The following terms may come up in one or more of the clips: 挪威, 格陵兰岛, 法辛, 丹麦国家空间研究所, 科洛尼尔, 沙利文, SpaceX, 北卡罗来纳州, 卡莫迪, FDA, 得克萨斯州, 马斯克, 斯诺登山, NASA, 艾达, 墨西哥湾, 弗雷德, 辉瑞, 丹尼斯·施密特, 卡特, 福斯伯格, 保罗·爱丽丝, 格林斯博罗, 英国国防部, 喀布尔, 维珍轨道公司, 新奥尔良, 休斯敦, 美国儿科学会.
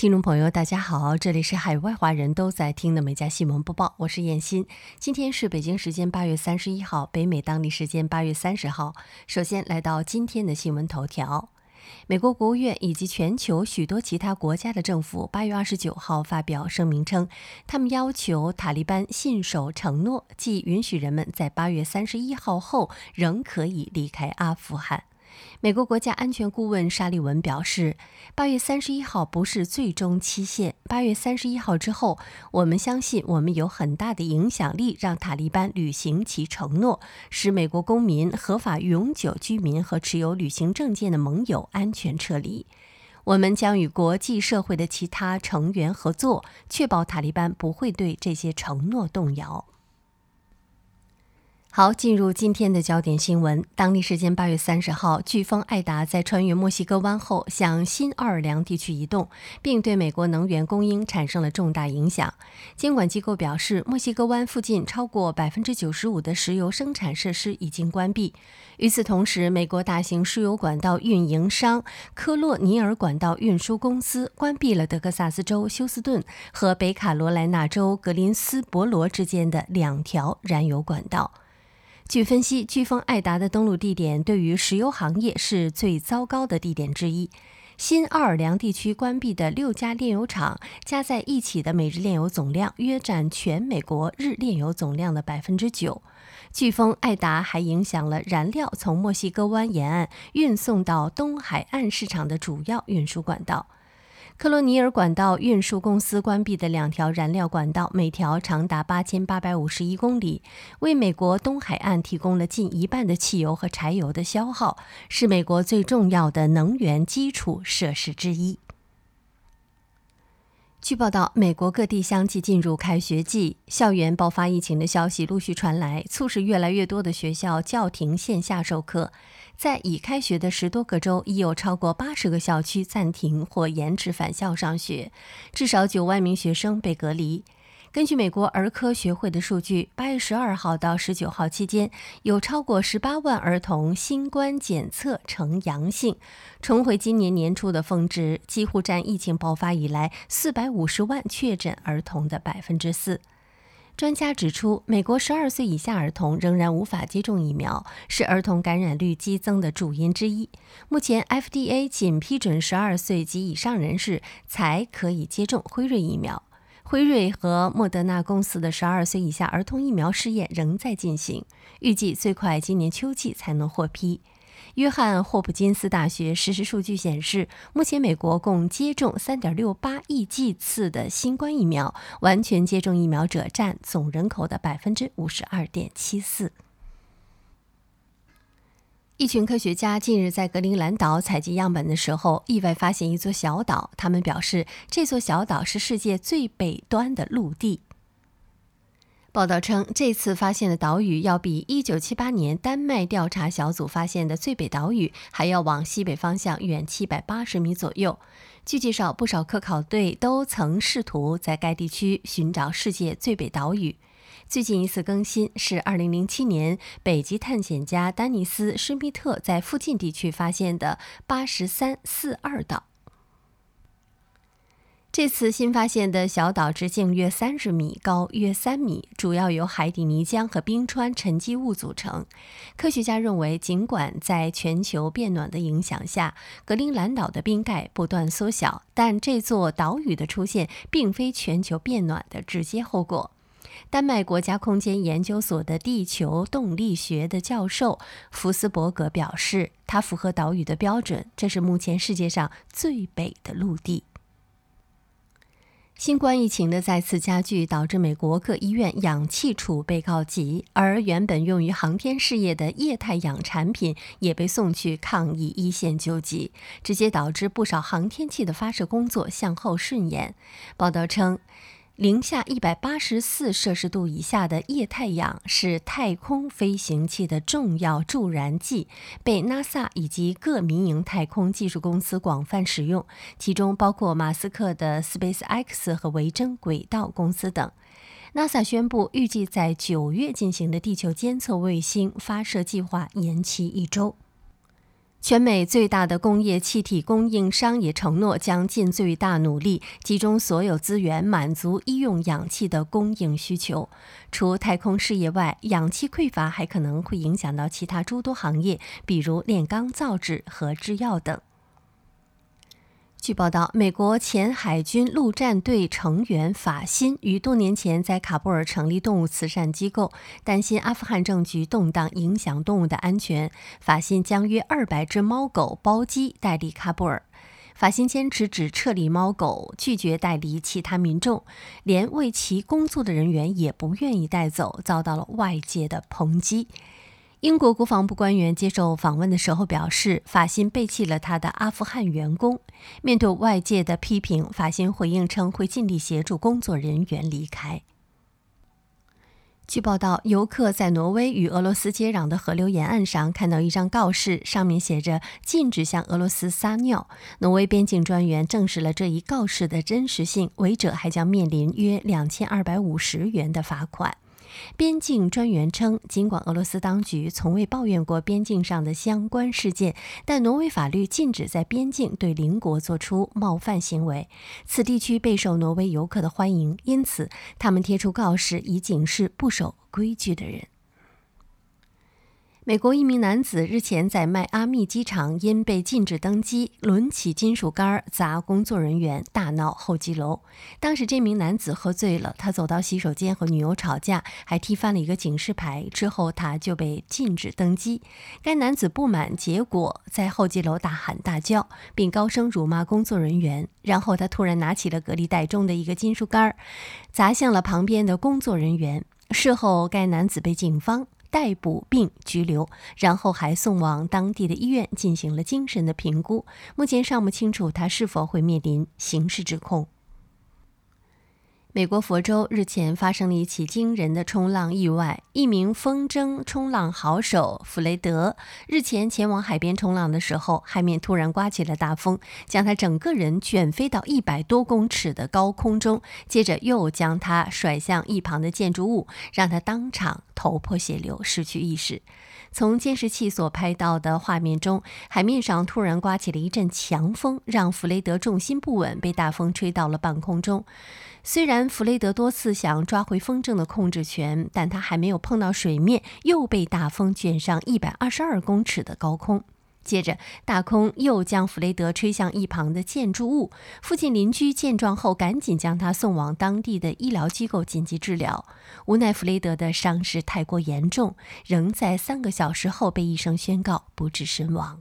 听众朋友大家好，这里是海外华人都在听的美加新闻播报，我是燕欣。今天是北京时间8月31号，北美当地时间8月30号。首先来到今天的新闻头条。美国国务院以及全球许多其他国家的政府8月29号发表声明称，他们要求塔利班信守承诺，即允许人们在8月31号后仍可以离开阿富汗。美国国家安全顾问沙利文表示，8月31号不是最终期限，8月31号之后，我们相信我们有很大的影响力让塔利班履行其承诺，使美国公民、合法永久居民和持有旅行证件的盟友安全撤离。我们将与国际社会的其他成员合作，确保塔利班不会对这些承诺动摇。好，进入今天的焦点新闻。当地时间8月30号，飓风艾达在穿越墨西哥湾后向新奥尔良地区移动，并对美国能源供应产生了重大影响。监管机构表示，墨西哥湾附近超过 95% 的石油生产设施已经关闭。与此同时，美国大型输油管道运营商科洛尼尔管道运输公司关闭了德克萨斯州休斯顿和北卡罗来纳州格林斯伯罗之间的2条燃油管道。据分析，飓风艾达的登陆地点对于石油行业是最糟糕的地点之一。新奥尔良地区关闭的6家炼油厂加在一起的每日炼油总量约占全美国日炼油总量的 9%。飓风艾达还影响了燃料从墨西哥湾沿岸运送到东海岸市场的主要运输管道。科罗尼尔管道运输公司关闭的2条燃料管道，每条长达8851公里，为美国东海岸提供了近一半的汽油和柴油的消耗，是美国最重要的能源基础设施之一。据报道，美国各地相继进入开学季，校园爆发疫情的消息陆续传来，促使越来越多的学校叫停线下授课。在已开学的10多个州，已有超过80个校区暂停或延迟返校上学，至少9万名学生被隔离。根据美国儿科学会的数据，8月12号到19号期间，有超过18万儿童新冠检测呈阳性，重回今年年初的峰值，几乎占疫情爆发以来450万确诊儿童的 4%。专家指出，美国12岁以下儿童仍然无法接种疫苗，是儿童感染率激增的主因之一。目前 FDA 仅批准12岁及以上人士才可以接种辉瑞疫苗。辉瑞和莫德纳公司的12岁以下儿童疫苗试验仍在进行，预计最快今年秋季才能获批。约翰霍普金斯大学实时数据显示，目前美国共接种 3.68 亿剂次的新冠疫苗，完全接种疫苗者占总人口的 52.74%。一群科学家近日在格陵兰岛采集样本的时候，意外发现一座小岛，他们表示这座小岛是世界最北端的陆地。报道称，这次发现的岛屿要比1978年丹麦调查小组发现的最北岛屿还要往西北方向远780米左右。据介绍，不少科考队都曾试图在该地区寻找世界最北岛屿。最近一次更新是2007年北极探险家丹尼斯·施密特在附近地区发现的8342岛。这次新发现的小岛直径约30米，高约3米，主要由海底泥浆和冰川沉积物组成。科学家认为，尽管在全球变暖的影响下，格陵兰岛的冰盖不断缩小，但这座岛屿的出现并非全球变暖的直接后果。丹麦国家空间研究所的地球动力学的教授福斯伯格表示，它符合岛屿的标准，这是目前世界上最北的陆地。新冠疫情的再次加剧导致美国各医院氧气储备告急，而原本用于航天事业的液态氧产品也被送去抗疫一线救急，直接导致不少航天器的发射工作向后顺延。报道称，零下184摄氏度以下的液态氧是太空飞行器的重要助燃剂，被 NASA 以及各民营太空技术公司广泛使用，其中包括马斯克的 SpaceX 和维珍轨道公司等。NASA 宣布，预计在9月进行的地球监测卫星发射计划延期1周。全美最大的工业气体供应商也承诺将尽最大努力集中所有资源满足医用氧气的供应需求。除太空事业外，氧气匮乏还可能会影响到其他诸多行业，比如炼钢、造纸和制药等。据报道，美国前海军陆战队成员法新于多年前在喀布尔成立动物慈善机构，担心阿富汗政局动荡影响动物的安全。法新将约200只猫狗、包鸡带离喀布尔。法新坚持只撤离猫狗，拒绝带离其他民众，连为其工作的人员也不愿意带走，遭到了外界的抨击。英国国防部官员接受访问的时候表示，法新背弃了他的阿富汗员工。面对外界的批评，法新回应称会尽力协助工作人员离开。据报道，游客在挪威与俄罗斯接壤的河流沿岸上看到一张告示，上面写着禁止向俄罗斯撒尿。挪威边境专员证实了这一告示的真实性，违者还将面临约2250元的罚款。边境专员称，尽管俄罗斯当局从未抱怨过边境上的相关事件，但挪威法律禁止在边境对邻国做出冒犯行为。此地区备受挪威游客的欢迎，因此他们贴出告示以警示不守规矩的人。美国一名男子日前在迈阿密机场因被禁止登机，抡起金属杆砸工作人员，大闹候机楼。当时这名男子喝醉了，他走到洗手间和女友吵架，还踢翻了一个警示牌，之后他就被禁止登机。该男子不满结果，在候机楼大喊大叫，并高声辱骂工作人员，然后他突然拿起了隔离带中的一个金属杆，砸向了旁边的工作人员。事后该男子被警方逮捕并拘留，然后还送往当地的医院进行了精神的评估。目前尚不清楚他是否会面临刑事指控。美国佛州日前发生了一起惊人的冲浪意外，一名风筝冲浪好手弗雷德日前往海边冲浪的时候，海面突然刮起了大风，将他整个人卷飞到100多公尺的高空中，接着又将他甩向一旁的建筑物，让他当场头破血流，失去意识。从监视器所拍到的画面中，海面上突然刮起了一阵强风，让弗雷德重心不稳，被大风吹到了半空中。虽然弗雷德多次想抓回风筝的控制权，但他还没有碰到水面，又被大风卷上122公尺的高空。接着大风又将弗雷德吹向一旁的建筑物，附近邻居见状后赶紧将他送往当地的医疗机构紧急治疗。无奈弗雷德的伤势太过严重，仍在3个小时后被医生宣告不治身亡。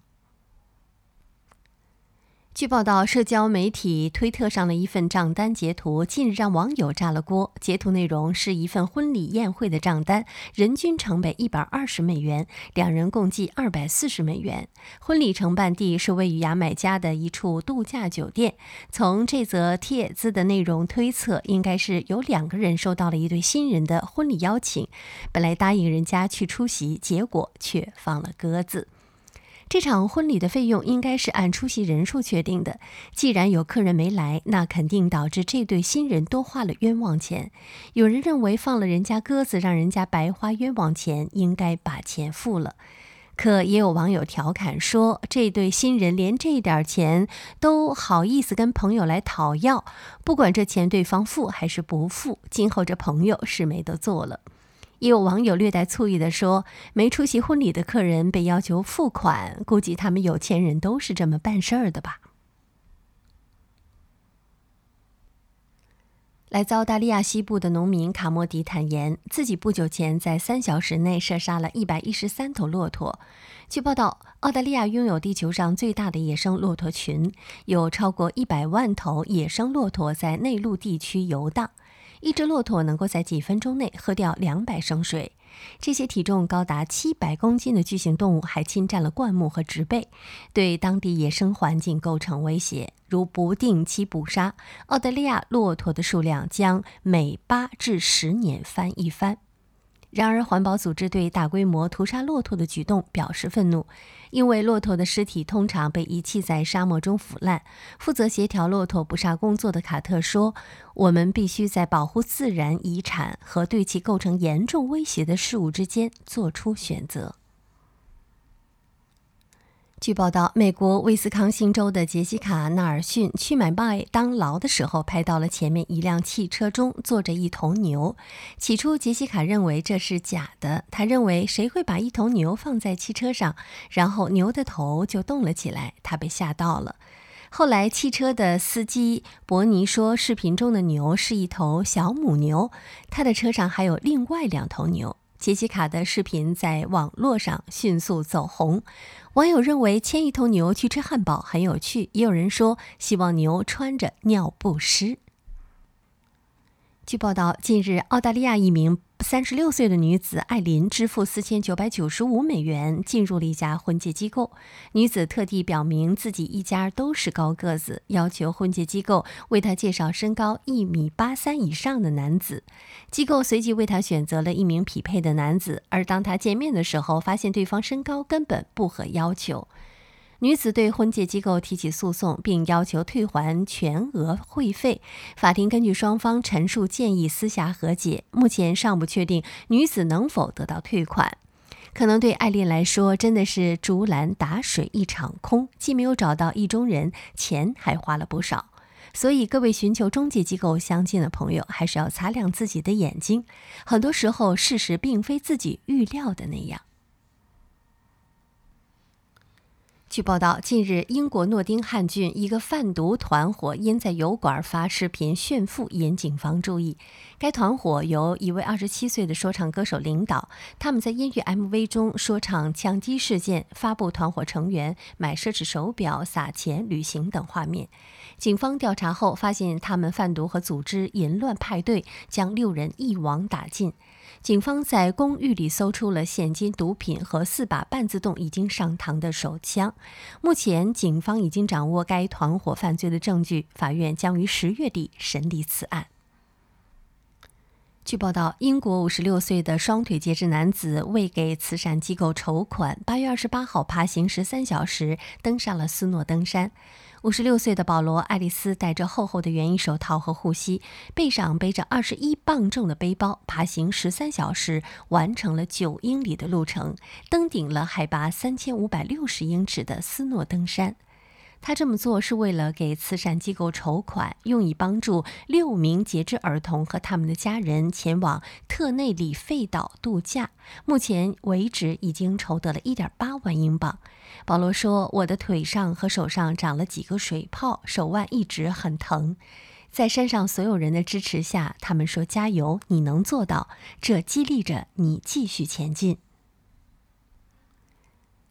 据报道，社交媒体推特上的一份账单截图近日让网友炸了锅。截图内容是一份婚礼宴会的账单，人均成本120美元，两人共计240美元。婚礼承办地是位于牙买加的一处度假酒店。从这则帖子的内容推测，应该是有2个人收到了一对新人的婚礼邀请，本来答应人家去出席，结果却放了鸽子。这场婚礼的费用应该是按出席人数确定的，既然有客人没来，那肯定导致这对新人多花了冤枉钱。有人认为放了人家鸽子，让人家白花冤枉钱，应该把钱付了。可也有网友调侃说，这对新人连这点钱都好意思跟朋友来讨要，不管这钱对方付还是不付，今后这朋友是没得做了。也有网友略带醋意地说，没出席婚礼的客人被要求付款，估计他们有钱人都是这么办事儿的吧。来自澳大利亚西部的农民卡莫迪坦言，自己不久前在3小时内射杀了113头骆驼。据报道，澳大利亚拥有地球上最大的野生骆驼群，有超过100万头野生骆驼在内陆地区游荡。一只骆驼能够在几分钟内喝掉200升水。这些体重高达700公斤的巨型动物还侵占了灌木和植被，对当地野生环境构成威胁。如不定期捕杀，澳大利亚骆驼的数量将每8至10年翻一番。然而，环保组织对大规模屠杀骆驼的举动表示愤怒，因为骆驼的尸体通常被遗弃在沙漠中腐烂。负责协调骆驼捕杀工作的卡特说，我们必须在保护自然遗产和对其构成严重威胁的事物之间做出选择。据报道，美国威斯康星州的杰西卡·纳尔逊去买麦当劳的时候，拍到了前面一辆汽车中坐着一头牛。起初，杰西卡认为这是假的，她认为谁会把一头牛放在汽车上？然后牛的头就动了起来，她被吓到了。后来，汽车的司机伯尼说，视频中的牛是一头小母牛，他的车上还有另外2头牛。杰西卡的视频在网络上迅速走红，网友认为牵一头牛去吃汉堡很有趣，也有人说希望牛穿着尿不湿。据报道，近日澳大利亚一名36岁的女子艾琳支付$4995进入了一家婚介机构。女子特地表明自己一家都是高个子，要求婚介机构为她介绍身高1.83米以上的男子。机构随即为她选择了一名匹配的男子，而当她见面的时候，发现对方身高根本不合要求。女子对婚介机构提起诉讼，并要求退还全额会费。法庭根据双方陈述建议私下和解，目前尚不确定女子能否得到退款。可能对艾琳来说，真的是竹篮打水一场空，既没有找到意中人，钱还花了不少。所以各位寻求中介机构相亲的朋友，还是要擦亮自己的眼睛，很多时候事实并非自己预料的那样。据报道，近日英国诺丁汉郡一个贩毒团伙因在油管发视频炫富引警方注意。该团伙由一位27岁的说唱歌手领导，他们在音乐 MV 中说唱枪击事件，发布团伙成员买奢侈手表、撒钱、旅行等画面。警方调查后发现他们贩毒和组织淫乱派对，将6人一网打尽。警方在公寓里搜出了现金、毒品和4把半自动已经上膛的手枪。目前警方已经掌握该团伙犯罪的证据，法院将于10月底审理此案。据报道，英国56岁的双腿截肢男子为给慈善机构筹款，8月28号爬行13小时登上了斯诺登山。56岁的保罗·爱丽丝戴着厚厚的园艺手套和护膝，背上背着21磅重的背包，爬行13小时完成了9英里的路程，登顶了海拔3560英尺的斯诺登山。他这么做是为了给慈善机构筹款，用以帮助6名截肢儿童和他们的家人前往特内里费岛度假。目前为止已经筹得了 1.8 万英镑。保罗说，我的腿上和手上长了几个水泡，手腕一直很疼。在山上所有人的支持下，他们说加油，你能做到，这激励着你继续前进。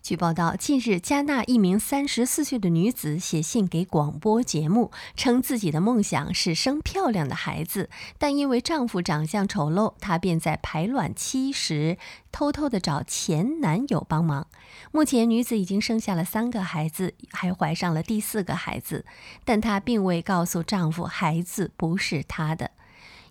据报道，近日加纳一名34岁的女子写信给广播节目，称自己的梦想是生漂亮的孩子，但因为丈夫长相丑陋，她便在排卵期时偷偷地找前男友帮忙。目前女子已经生下了3个孩子，还怀上了第4个孩子，但她并未告诉丈夫孩子不是她的，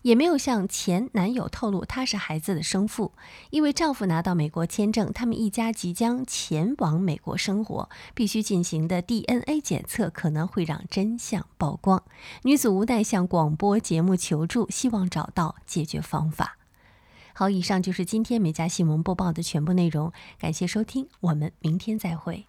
也没有向前男友透露他是孩子的生父。因为丈夫拿到美国签证，他们一家即将前往美国生活，必须进行的 DNA 检测可能会让真相曝光。女子无奈向广播节目求助，希望找到解决方法。好，以上就是今天每家新闻播报的全部内容，感谢收听，我们明天再会。